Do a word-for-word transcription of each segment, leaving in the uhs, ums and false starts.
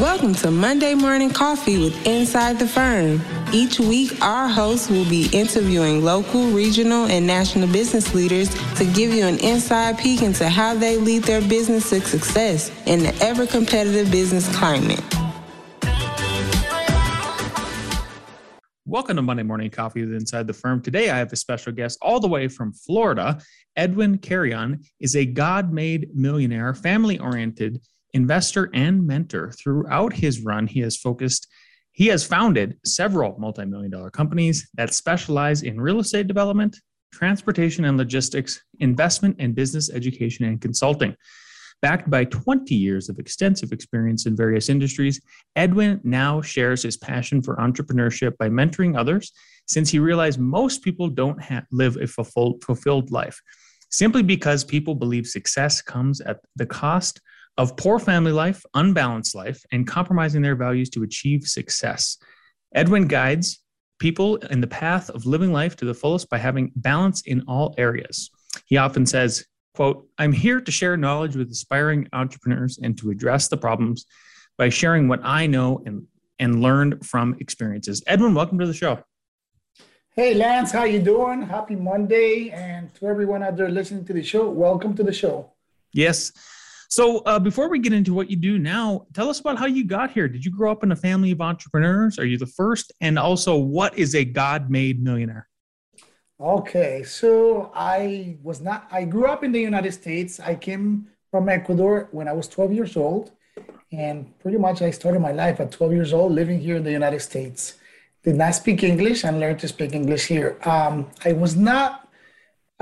Welcome to Monday Morning Coffee with Inside the Firm. Each week, our hosts will be interviewing local, regional, and national business leaders to give you an inside peek into how they lead their business to success in the ever-competitive business climate. Welcome to Monday Morning Coffee with Inside the Firm. Today, I have a special guest all the way from Florida. Edwin Carrion is a God-made millionaire, family-oriented investor and mentor. Throughout his run, he has focused, he has founded several multi-million dollar companies that specialize in real estate development, transportation and logistics, investment and business education and consulting. Backed by twenty years of extensive experience in various industries, Edwin now shares his passion for entrepreneurship by mentoring others, since he realized most people don't have, live a fulfilled, fulfilled life, simply because people believe success comes at the cost of poor family life, unbalanced life, and compromising their values to achieve success. Edwin guides people in the path of living life to the fullest by having balance in all areas. He often says, quote, "I'm here to share knowledge with aspiring entrepreneurs and to address the problems by sharing what I know and, and learned from experiences." Edwin, welcome to the show. Hey, Lance, how you doing? Happy Monday. And to everyone out there listening to the show, welcome to the show. Yes. So uh, before we get into what you do now, tell us about how you got here. Did you grow up in a family of entrepreneurs? Are you the first? And also, what is a God-made millionaire? Okay, so I was not, I grew up in the United States. I came from Ecuador when I was twelve years old. And pretty much I started my life at twelve years old, living here in the United States. Did not speak English and learned to speak English here. Um, I was not,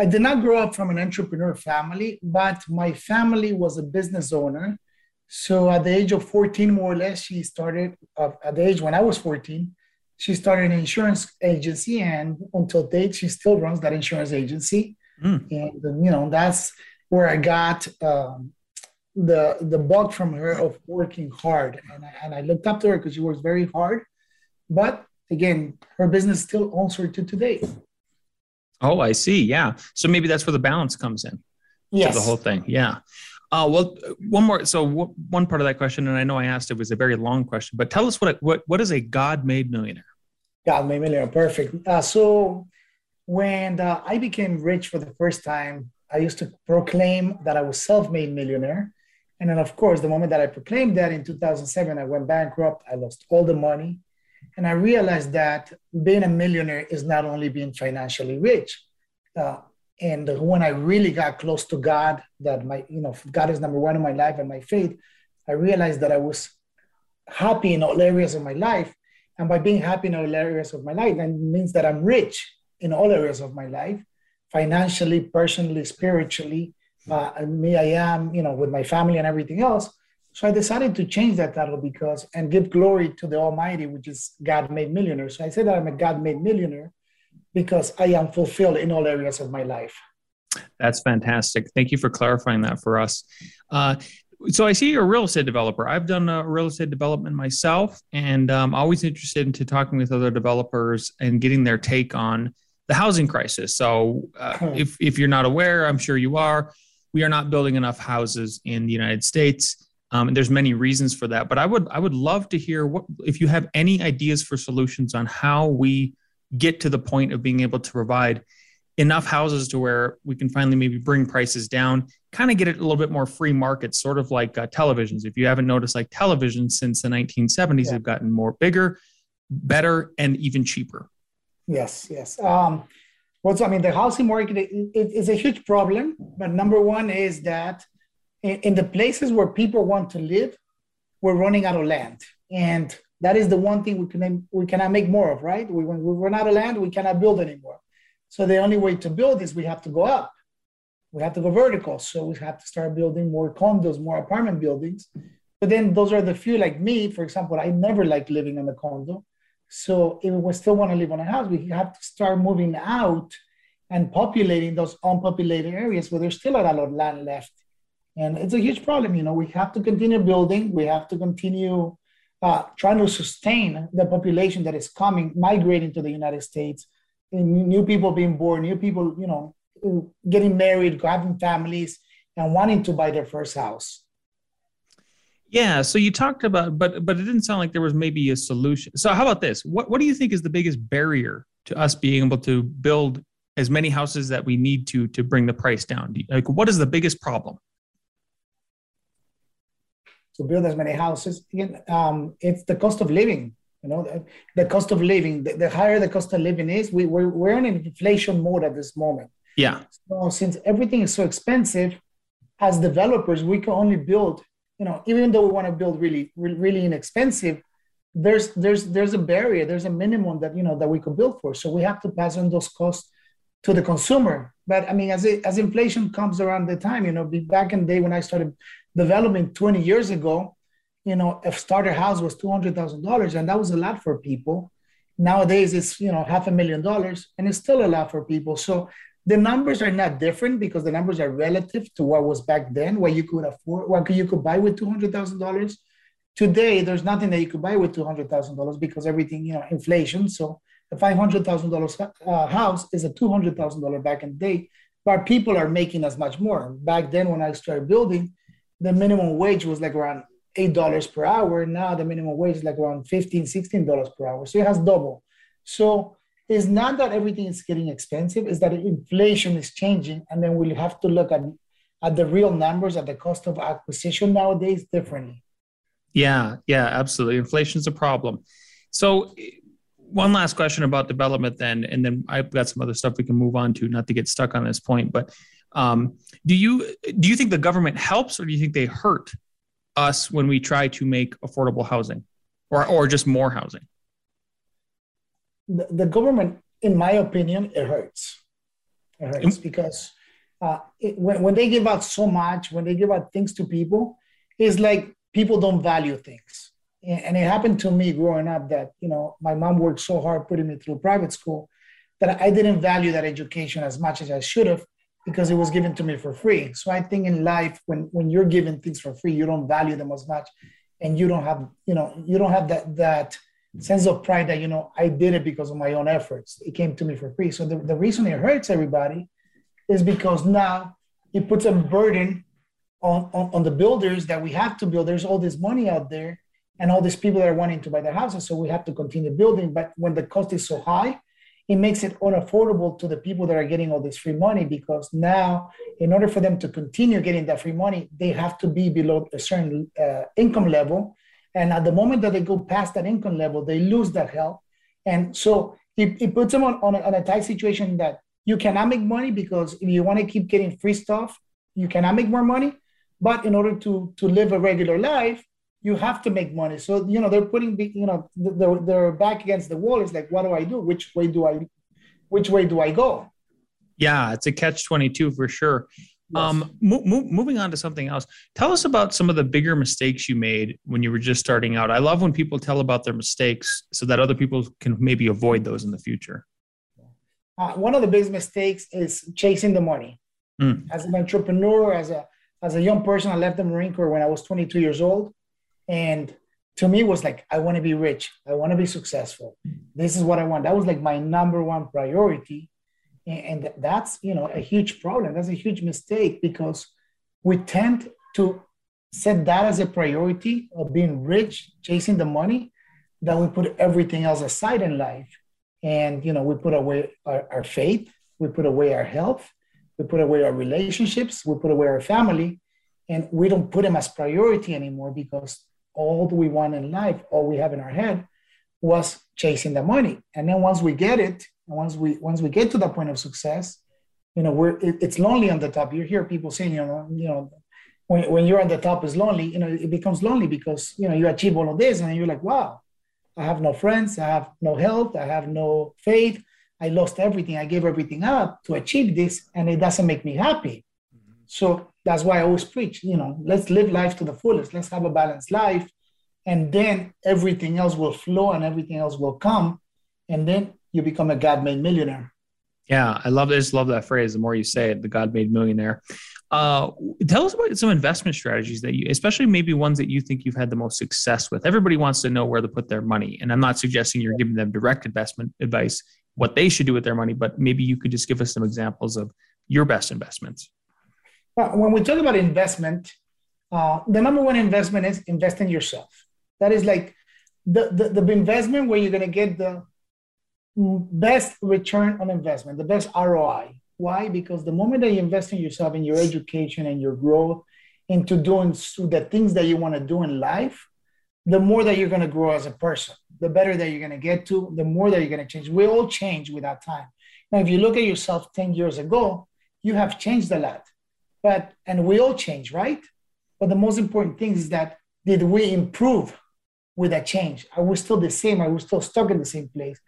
I did not grow up from an entrepreneur family, but my family was a business owner. So at the age of fourteen, more or less, she started, uh, at the age when I was fourteen, she started an insurance agency, and until date, she still runs that insurance agency. Mm. And, you know, that's where I got um, the the bug from her of working hard. And I, and I looked up to her because she works very hard. But again, her business still owns her to today. Oh, I see. Yeah. So maybe that's where the balance comes in. Yes. So the whole thing. Yeah. Uh, well, one more. So w- one part of that question, and I know I asked, it was a very long question, but tell us what what, what is a God-made millionaire? God-made millionaire. Perfect. Uh, so when uh, I became rich for the first time, I used to proclaim that I was self-made millionaire. And then, of course, the moment that I proclaimed that in two thousand seven, I went bankrupt. I lost all the money. And I realized that being a millionaire is not only being financially rich. Uh, And when I really got close to God, that my, you know, God is number one in my life and my faith, I realized that I was happy in all areas of my life. And by being happy in all areas of my life, that means that I'm rich in all areas of my life, financially, personally, spiritually, uh, and me, I am, you know, with my family and everything else. So I decided to change that title because, and give glory to the Almighty, which is God-made millionaire. So I said that I'm a God-made millionaire, because I am fulfilled in all areas of my life. That's fantastic. Thank you for clarifying that for us. Uh, so I see you're a real estate developer. I've done a real estate development myself, and I'm always interested into talking with other developers and getting their take on the housing crisis. So uh, hmm. if, if you're not aware, I'm sure you are, we are not building enough houses in the United States. Um, and there's many reasons for that, but I would, I would love to hear what, if you have any ideas for solutions on how we get to the point of being able to provide enough houses to where we can finally maybe bring prices down, kind of get it a little bit more free market, sort of like uh, televisions. If you haven't noticed, like televisions since the nineteen seventies yeah. have gotten more bigger, better, and even cheaper. Yes, yes. Um, what's, I mean, the housing market it, it is a huge problem, but number one is that in, in the places where people want to live, we're running out of land. And that is the one thing we can we cannot make more of, right? We, when we run out of land, we cannot build anymore. So the only way to build is we have to go up. We have to go vertical. So we have to start building more condos, more apartment buildings. But then those are the few like me, for example, I never liked living in a condo. So if we still want to live on a house, we have to start moving out and populating those unpopulated areas where there's still a lot of land left. And it's a huge problem. You know, we have to continue building. We have to continue Uh, trying to sustain the population that is coming, migrating to the United States, and new people being born, new people, you know, getting married, having families, and wanting to buy their first house. Yeah. So you talked about, but but it didn't sound like there was maybe a solution. So how about this? What what do you think is the biggest barrier to us being able to build as many houses that we need to to bring the price down? Like, what is the biggest problem? To build as many houses, um, it's the cost of living. You know, the, the cost of living. The, the higher the cost of living is, we we're, we're in an inflation mode at this moment. Yeah. So since everything is so expensive, as developers, we can only build. You know, even though we want to build really, really inexpensive, there's there's there's a barrier, there's a minimum that you know that we could build for. So we have to pass on those costs to the consumer. But I mean, as it, as inflation comes around the time, you know, back in the day when I started development twenty years ago, you know, a starter house was two hundred thousand dollars, and that was a lot for people. Nowadays, it's you know half a million dollars, and it's still a lot for people. So the numbers are not different because the numbers are relative to what was back then, what you could afford, what you could buy with two hundred thousand dollars. Today, there's nothing that you could buy with two hundred thousand dollars because everything, you know, inflation. So a five hundred thousand dollars uh, house is a two hundred thousand dollars back in the day, but people are making as much more. Back then, when I started building, the minimum wage was like around eight dollars per hour. Now the minimum wage is like around fifteen, sixteen dollars per hour. So it has double. So it's not that everything is getting expensive, it's that inflation is changing, and then we'll have to look at, at the real numbers, at the cost of acquisition nowadays differently. Yeah, yeah, absolutely. Inflation's a problem. So one last question about development then, and then I've got some other stuff we can move on to, not to get stuck on this point, but um, do you do you think the government helps, or do you think they hurt us when we try to make affordable housing or or just more housing? The government, in my opinion, it hurts. It hurts because uh, it, when, when they give out so much, when they give out things to people, it's like people don't value things. And it happened to me growing up that, you know, my mom worked so hard putting me through private school that I didn't value that education as much as I should have because it was given to me for free. So I think in life, when, when you're given things for free, you don't value them as much, and you don't have, you know, you don't have that that. sense of pride that, you know, I did it because of my own efforts. It came to me for free. So the, the reason it hurts everybody is because now it puts a burden on, on, on the builders that we have to build. There's all this money out there and all these people that are wanting to buy the houses. So we have to continue building. But when the cost is so high, it makes it unaffordable to the people that are getting all this free money, because now in order for them to continue getting that free money, they have to be below a certain uh, income level. And at the moment that they go past that income level, they lose that help. And so it, it puts them on, on, a, on a tight situation that you cannot make money, because if you want to keep getting free stuff, you cannot make more money. But in order to, to live a regular life, you have to make money. So, you know, they're putting, you know, they're, they're back against the wall. It's like, what do I do? Which way do I, which way do I go? Yeah, it's a catch twenty-two for sure. Yes. Um, mo- mo- moving on to something else, tell us about some of the bigger mistakes you made when you were just starting out. I love when people tell about their mistakes so that other people can maybe avoid those in the future. Uh, one of the biggest mistakes is chasing the money. Mm. As an entrepreneur, as a as a young person, I left the Marine Corps when I was twenty-two years old. And to me, it was like, I want to be rich. I want to be successful. This is what I want. That was like my number one priority. And that's, you know, a huge problem. That's a huge mistake, because we tend to set that as a priority of being rich, chasing the money, that we put everything else aside in life. And, you know, we put away our, our faith, we put away our health, we put away our relationships, we put away our family, and we don't put them as priority anymore, because all that we want in life, all we have in our head, was chasing the money. And then once we get it, Once we once we get to that point of success, you know, we're it, it's lonely on the top. You hear people saying, you know, you know, when, when you're on the top is lonely, you know, it becomes lonely, because, you know, you achieve all of this and you're like, wow, I have no friends, I have no help, I have no faith, I lost everything, I gave everything up to achieve this, and it doesn't make me happy. Mm-hmm. So that's why I always preach, you know, let's live life to the fullest, let's have a balanced life, and then everything else will flow and everything else will come, and then you become a God-made millionaire. Yeah, I love. I just love that phrase. The more you say it, the God-made millionaire. Uh, tell us about some investment strategies that you, especially maybe ones that you think you've had the most success with. Everybody wants to know where to put their money, and I'm not suggesting you're giving them direct investment advice, what they should do with their money, but maybe you could just give us some examples of your best investments. Well, when we talk about investment, Uh, the number one investment is invest in yourself. That is like the, the, the investment where you're going to get the best return on investment, the best R O I. Why? Because the moment that you invest in yourself, in your education and your growth, into doing the things that you want to do in life, the more that you're going to grow as a person, the better that you're going to get to, the more that you're going to change. We all change without time. Now, if you look at yourself ten years ago, you have changed a lot, but, and we all change, right? But the most important thing is that, did we improve with that change? Are we still the same? Are we still stuck in the same place?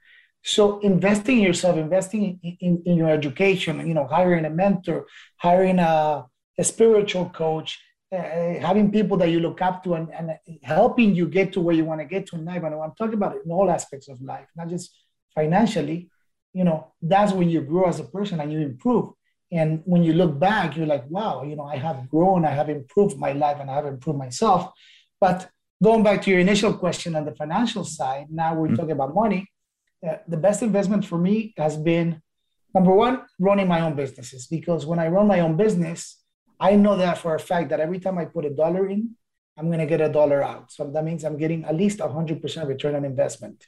So investing in yourself, investing in, in, in your education, you know, hiring a mentor, hiring a, a spiritual coach, uh, having people that you look up to and, and helping you get to where you want to get to in life. And I'm talking about it in all aspects of life, not just financially, you know, that's when you grow as a person and you improve. And when you look back, you're like, wow, you know, I have grown, I have improved my life and I have improved myself. But going back to your initial question on the financial side, now we're mm-hmm. talking about money. Uh, the best investment for me has been, number one, running my own businesses. Because when I run my own business, I know that for a fact that every time I put a dollar in, I'm going to get a dollar out. So that means I'm getting at least one hundred percent return on investment.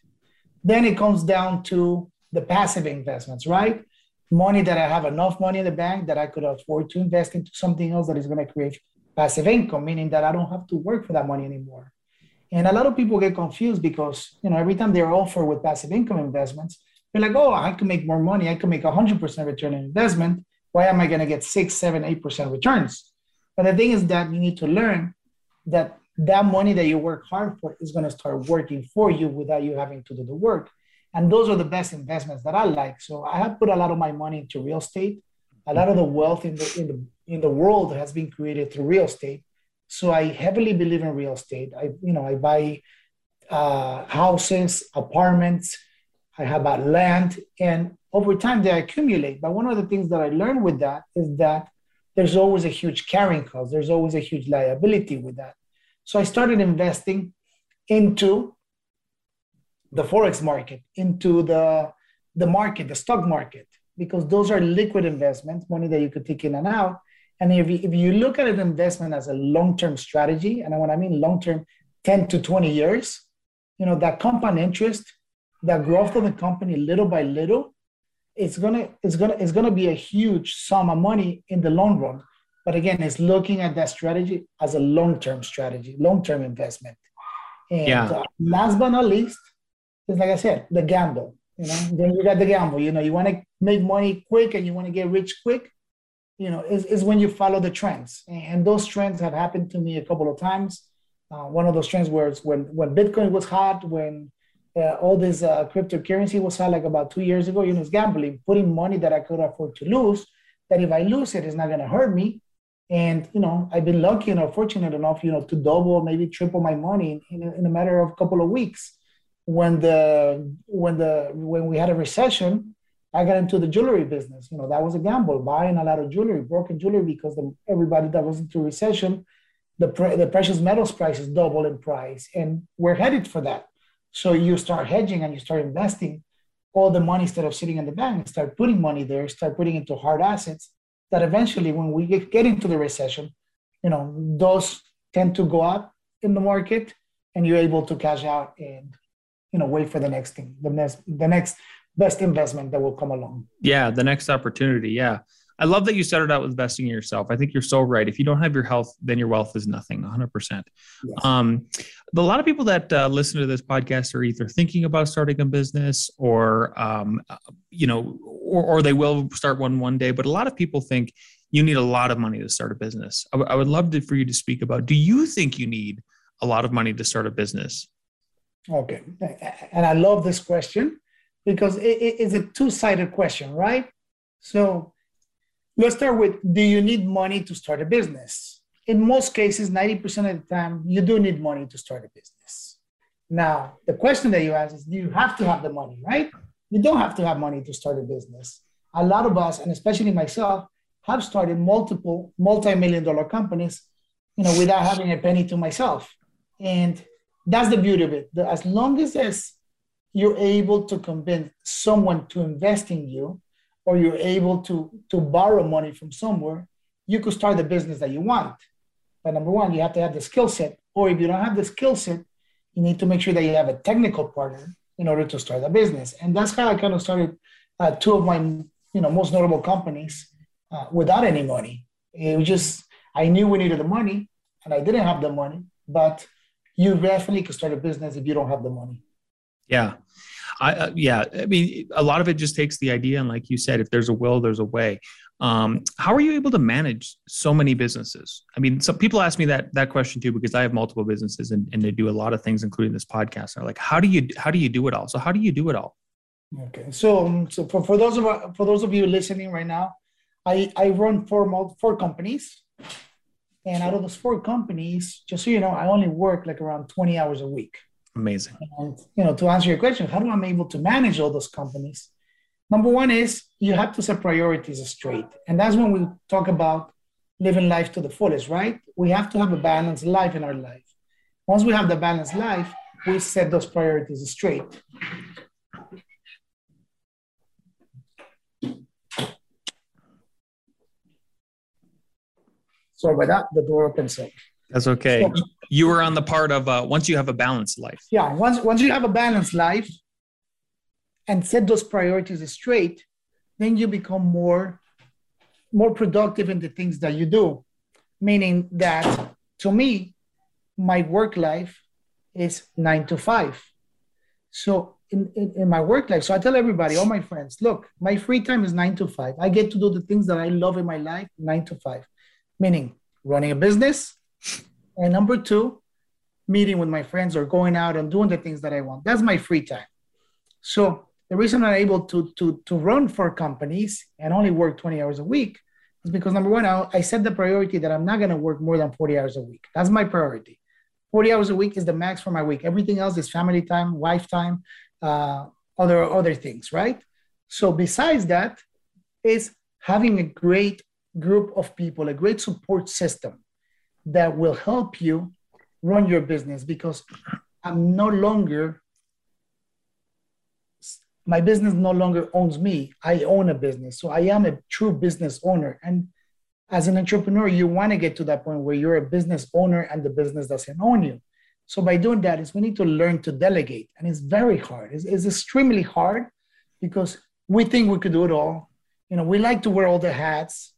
Then it comes down to the passive investments, right? Money that I have enough money in the bank that I could afford to invest into something else that is going to create passive income, meaning that I don't have to work for that money anymore. And a lot of people get confused because, you know, every time they're offered with passive income investments, they're like, oh, I can make more money. I can make one hundred percent return on investment. Why am I going to get six, seven, eight percent returns? But the thing is that you need to learn that that money that you work hard for is going to start working for you without you having to do the work. And those are the best investments that I like. So I have put a lot of my money into real estate. A lot of the wealth in the, in the, in the world has been created through real estate. So I heavily believe in real estate. I, you know, I buy uh, houses, apartments, I have about land, and over time they accumulate. But one of the things that I learned with that is that there's always a huge carrying cost. There's always a huge liability with that. So I started investing into the Forex market, into the, the market, the stock market, because those are liquid investments, money that you could take in and out. And if you, if you look at an investment as a long-term strategy, and when I mean long-term, ten to twenty years, you know, that compound interest, that growth of the company little by little, it's gonna, it's gonna, it's gonna be a huge sum of money in the long run. But again, it's looking at that strategy as a long-term strategy, long-term investment. And yeah. uh, last but not least, it's like I said, the gamble. You know, then you got the gamble. You know, you want to make money quick and you want to get rich quick. You know, is, is when you follow the trends. And those trends have happened to me a couple of times. Uh, one of those trends was when, when Bitcoin was hot, when uh, all this uh, cryptocurrency was hot, like about two years ago, you know, it's gambling, putting money that I could afford to lose, that if I lose it, it's not going to hurt me. And, you know, I've been lucky and fortunate enough, you know, to double, maybe triple my money in, in a matter of a couple of weeks. When the, when the, when we had a recession, I got into the jewelry business. You know, that was a gamble, buying a lot of jewelry, broken jewelry, because the, everybody that was into recession, the, pre, the precious metals prices double in price, and we're headed for that. So you start hedging and you start investing all the money instead of sitting in the bank, start putting money there, start putting into hard assets that eventually when we get, get into the recession, you know, those tend to go up in the market and you're able to cash out and, you know, wait for the next thing, the next, the next, best investment that will come along. Yeah, the next opportunity. Yeah. I love that you started out with investing in yourself. I think you're so right. If you don't have your health, then your wealth is nothing, one hundred percent. Yes. Um, a lot of people that uh, listen to this podcast are either thinking about starting a business or, um, you know, or, or they will start one one day. But a lot of people think you need a lot of money to start a business. I, w- I would love to, for you to speak about, do you think you need a lot of money to start a business? Okay. And I love this question, because it, it is a two-sided question, right? So let's start with, do you need money to start a business? In most cases, ninety percent of the time, you do need money to start a business. Now, the question that you ask is, do you have to have the money, right? You don't have to have money to start a business. A lot of us, and especially myself, have started multiple multi-million dollar companies, you know, without having a penny to myself. And that's the beauty of it. As long as there's you're able to convince someone to invest in you, or you're able to, to borrow money from somewhere, you could start the business that you want. But number one, you have to have the skill set, or if you don't have the skill set, you need to make sure that you have a technical partner in order to start a business. And that's how I kind of started uh, two of my, you know, most notable companies uh, without any money. It was just, I knew we needed the money and I didn't have the money, but you definitely can start a business if you don't have the money. Yeah. I, uh, yeah. I mean, a lot of it just takes the idea. And like you said, if there's a will, there's a way. Um, how are you able to manage so many businesses? I mean, some people ask me that, that question too, because I have multiple businesses and, and they do a lot of things, including this podcast. And they're like, how do you, how do you do it all? So how do you do it all? Okay. So, so for, for those of, for those of you listening right now, I, I run four, four companies, and out of those four companies, just so you know, I only work like around twenty hours a week. Amazing. And, you know, to answer your question, how do I am able to manage all those companies? Number one is you have to set priorities straight. And that's when we talk about living life to the fullest, right? We have to have a balanced life in our life. Once we have the balanced life, we set those priorities straight. Sorry about that, the door opens up. That's okay. So, you were on the part of uh, once you have a balanced life. Yeah, once once you have a balanced life and set those priorities straight, then you become more, more productive in the things that you do. Meaning that, to me, my work life is nine to five. So in, in, in my work life, so I tell everybody, all my friends, look, my free time is nine to five. I get to do the things that I love in my life, nine to five. Meaning running a business, and number two, meeting with my friends or going out and doing the things that I want. That's my free time. So the reason I'm able to, to, to run four companies and only work twenty hours a week is because, number one, I, I set the priority that I'm not going to work more than forty hours a week. That's my priority. forty hours a week is the max for my week. Everything else is family time, wife time, uh, other, other things, right? So besides that is having a great group of people, a great support system that will help you run your business, because I'm no longer, my business no longer owns me. I own a business. So I am a true business owner. And as an entrepreneur, you want to get to that point where you're a business owner and the business doesn't own you. So by doing that is we need to learn to delegate. And it's very hard. It's, it's extremely hard because we think we could do it all. You know, we like to wear all the hats.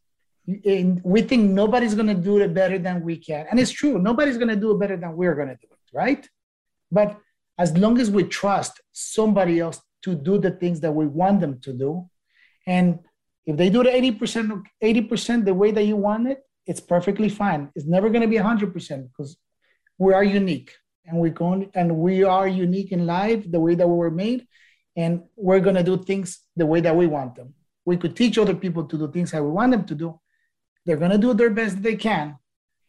And we think nobody's going to do it better than we can. And it's true. Nobody's going to do it better than we're going to do it, right? But as long as we trust somebody else to do the things that we want them to do, and if they do it eighty percent, eighty percent the way that you want it, it's perfectly fine. It's never going to be one hundred percent because we are unique. And, we're going, and we are unique in life, the way that we were made. And we're going to do things the way that we want them. We could teach other people to do things that we want them to do. They're going to do their best they can,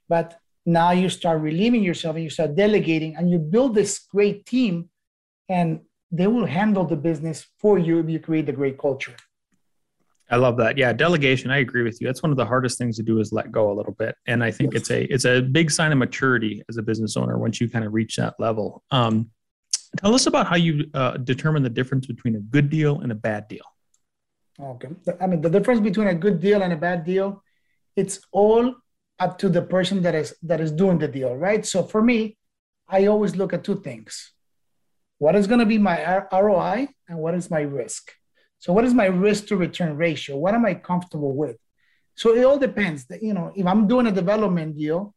but now you start relieving yourself and you start delegating and you build this great team, and they will handle the business for you if you create a great culture. I love that. Yeah. Delegation. I agree with you. That's one of the hardest things to do is let go a little bit. And I think yes. it's a, it's a big sign of maturity as a business owner once you kind of reach that level. Um, tell us about how you uh, determine the difference between a good deal and a bad deal. Okay. I mean, the difference between a good deal and a bad deal, it's all up to the person that is that is doing the deal, right? So for me, I always look at two things. What is going to be my R O I and what is my risk? So what is my risk to return ratio? What am I comfortable with? So it all depends. You know, if I'm doing a development deal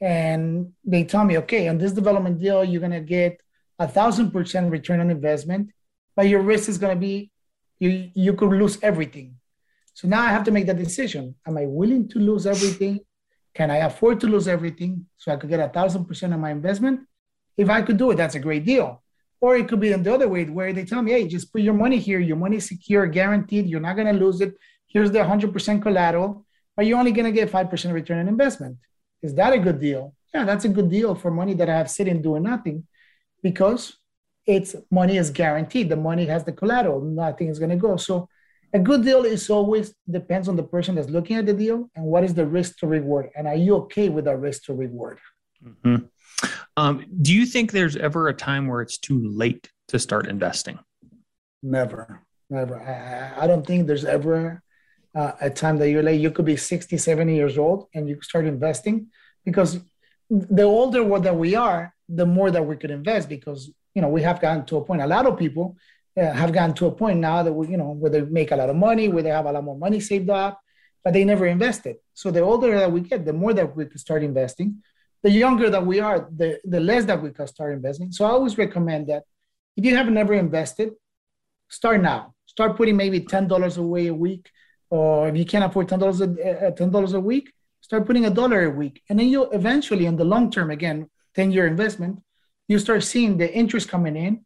and they tell me, okay, on this development deal, you're going to get a thousand percent return on investment, but your risk is going to be, you, you could lose everything. So now I have to make that decision. Am I willing to lose everything? Can I afford to lose everything so I could get a thousand percent of my investment? If I could do it, that's a great deal. Or it could be in the other way where they tell me, hey, just put your money here. Your money is secure, guaranteed. You're not going to lose it. Here's the one hundred percent collateral, but you're only going to get five percent return on investment. Is that a good deal? Yeah, that's a good deal for money that I have sitting doing nothing, because it's money is guaranteed. The money has the collateral. Nothing is going to go. So a good deal is always depends on the person that's looking at the deal and what is the risk to reward. And are you okay with a risk to reward? Mm-hmm. Um, do you think there's ever a time where it's too late to start investing? Never, never. I, I don't think there's ever uh, a time that you're late. You could be sixty, seventy years old and you start investing because the older what that we are, the more that we could invest, because, you know, we have gotten to a point, a lot of people uh, have gotten to a point now that we, you know, where they make a lot of money, where they have a lot more money saved up, but they never invested. So the older that we get, the more that we could start investing. The younger that we are, the, the less that we could start investing. So I always recommend that if you have never invested, start now. Start putting maybe ten dollars away a week, or if you can't afford ten dollars a, ten dollars a week, start putting a dollar a week. And then you'll eventually, in the long term, again, ten-year investment, you start seeing the interest coming in. And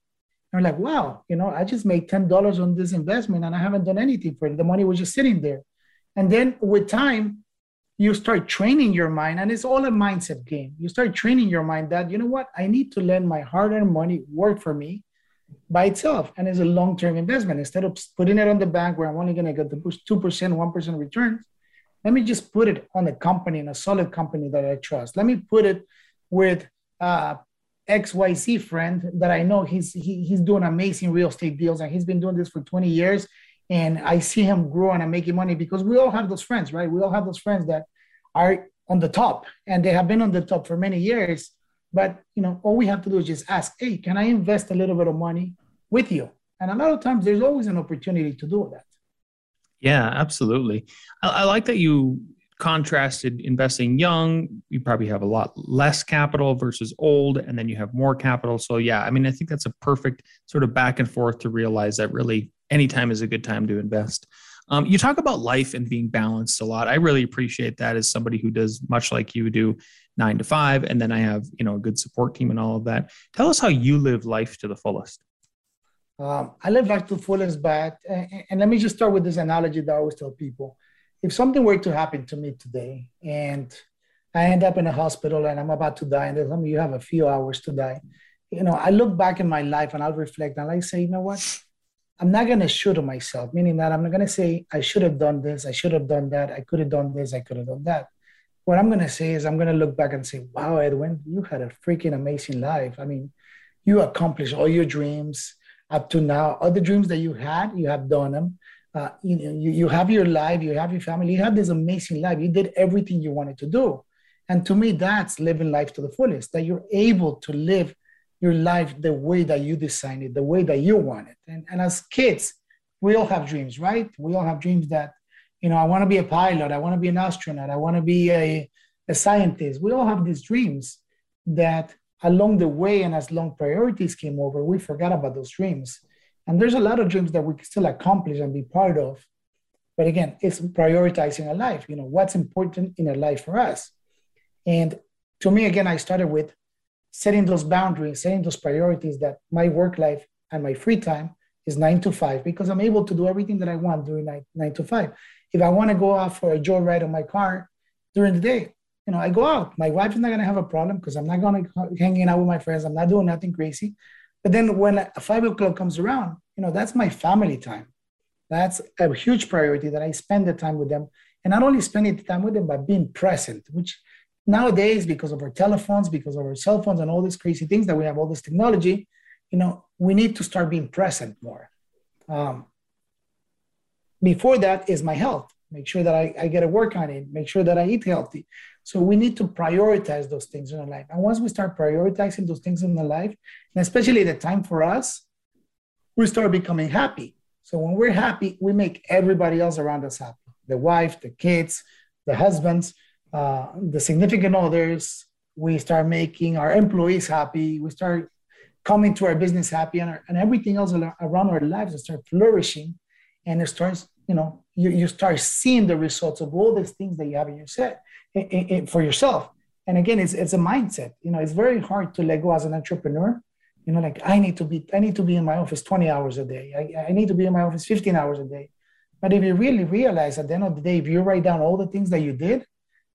you're like, wow, you know, I just made ten dollars on this investment and I haven't done anything for it. The money was just sitting there. And then with time, you start training your mind, and it's all a mindset game. You start training your mind that, you know what, I need to let my hard-earned money work for me by itself. And it's a long-term investment. Instead of putting it on the bank where I'm only going to get the two percent, one percent returns, let me just put it on a company, in a solid company that I trust. Let me put it with uh, X Y Z friend that I know he's he, he's doing amazing real estate deals, and he's been doing this for twenty years. And I see him grow and I'm making money, because we all have those friends, right? We all have those friends that are on the top, and they have been on the top for many years. But, you know, all we have to do is just ask, hey, can I invest a little bit of money with you? And a lot of times there's always an opportunity to do that. Yeah, absolutely. I, I like that you contrasted investing young. You probably have a lot less capital versus old, and then you have more capital. So yeah, I mean, I think that's a perfect sort of back and forth to realize that really any time is a good time to invest. Um, you talk about life and being balanced a lot. I really appreciate that as somebody who does much like you do, nine to five. And then I have, you know, a good support team and all of that. Tell us how you live life to the fullest. Um, I live life to the fullest, but, and, and let me just start with this analogy that I always tell people. If something were to happen to me today and I end up in a hospital and I'm about to die, and they tell me you have a few hours to die, you know, I look back in my life and I'll reflect and I say, you know what? I'm not going to shoot at myself, meaning that I'm not going to say, I should have done this, I should have done that, I could have done this, I could have done that. What I'm going to say is I'm going to look back and say, wow, Edwin, you had a freaking amazing life. I mean, you accomplished all your dreams up to now. All the dreams that you had, you have done them. Uh, you know, you, you have your life, you have your family, you have this amazing life. You did everything you wanted to do. And to me, that's living life to the fullest, that you're able to live your life the way that you designed it, the way that you want it. And, and as kids, we all have dreams, right? We all have dreams that, you know, I want to be a pilot, I want to be an astronaut, I want to be a, a scientist. We all have these dreams that along the way, and as long priorities came over, we forgot about those dreams. And there's a lot of dreams that we can still accomplish and be part of. But again, it's prioritizing a life, you know, what's important in a life for us. And to me, again, I started with setting those boundaries, setting those priorities, that my work life and my free time is nine to five, because I'm able to do everything that I want during nine, nine to five. If I want to go out for a joyride on my car during the day, you know, I go out. My wife is not going to have a problem because I'm not going to hanging out with my friends. I'm not doing nothing crazy. But then when five o'clock comes around, you know, that's my family time. That's a huge priority, that I spend the time with them, and not only spending the time with them, but being present, which nowadays, because of our telephones, because of our cell phones and all these crazy things that we have, all this technology, you know, we need to start being present more. Um, before that is my health. Make sure that I, I get a work on it. Make sure that I eat healthy. So we need to prioritize those things in our life. And once we start prioritizing those things in our life, and especially the time for us, we start becoming happy. So when we're happy, we make everybody else around us happy. The wife, the kids, the husbands, Uh, the significant others. We start making our employees happy. We start coming to our business happy, and, our, and everything else around our lives will start flourishing. And it starts, you know, you, you start seeing the results of all these things that you have in your set in, in, for yourself. And again, it's it's a mindset. You know, it's very hard to let go as an entrepreneur. You know, like I need to be I need to be in my office twenty hours a day. I, I need to be in my office fifteen hours a day. But if you really realize at the end of the day, if you write down all the things that you did,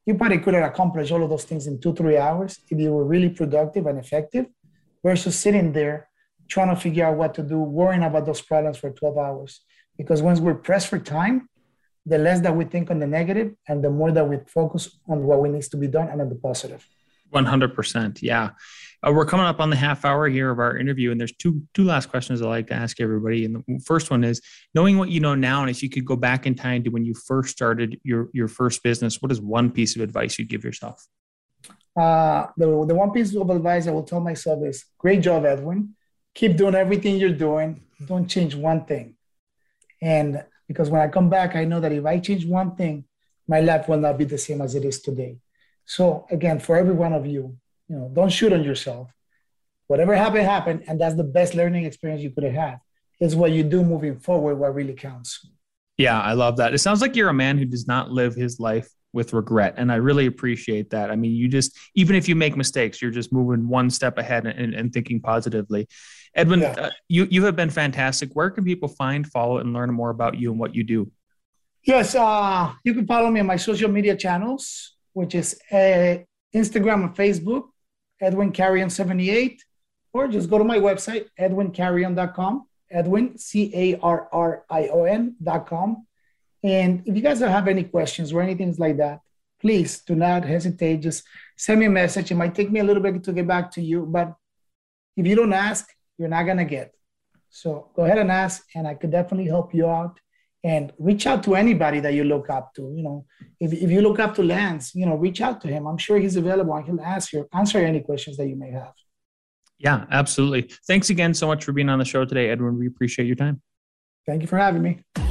you probably could have accomplished all of those things in two, three hours if you were really productive and effective, versus sitting there trying to figure out what to do, worrying about those problems for twelve hours. Because once we're pressed for time, the less that we think on the negative and the more that we focus on what we needs to be done and on the positive. one hundred percent. Yeah. Uh, we're coming up on the half hour here of our interview, and there's two two last questions I like to ask everybody. And the first one is, knowing what you know now, and if you could go back in time to when you first started your, your first business, what is one piece of advice you'd give yourself? uh, the, the one piece of advice I will tell myself is, great job, Edwin. Keep doing everything you're doing. Don't change one thing. And because when I come back, I know that if I change one thing, my life will not be the same as it is today. So again, for every one of you, you know, don't shoot on yourself. Whatever happened, happened. And that's the best learning experience you could have had. It's what you do moving forward, what really counts. Yeah, I love that. It sounds like you're a man who does not live his life with regret. And I really appreciate that. I mean, you just, even if you make mistakes, you're just moving one step ahead and, and thinking positively. Edwin, yeah. uh, you, you have been fantastic. Where can people find, follow, and learn more about you and what you do? Yes, uh, you can follow me on my social media channels, which is uh, Instagram and Facebook, Edwin Carrion seventy-eight, or just go to my website, edwin carrion dot com. Edwin, C A R R I O N dot com. And if you guys have any questions or anything like that, please do not hesitate. Just send me a message. It might take me a little bit to get back to you, but if you don't ask, you're not going to get. So go ahead and ask, and I could definitely help you out. And reach out to anybody that you look up to. You know, if, if you look up to Lance, you know, reach out to him. I'm sure he's available. He'll ask you, answer any questions that you may have. Yeah, absolutely. Thanks again so much for being on the show today, Edwin. We appreciate your time. Thank you for having me.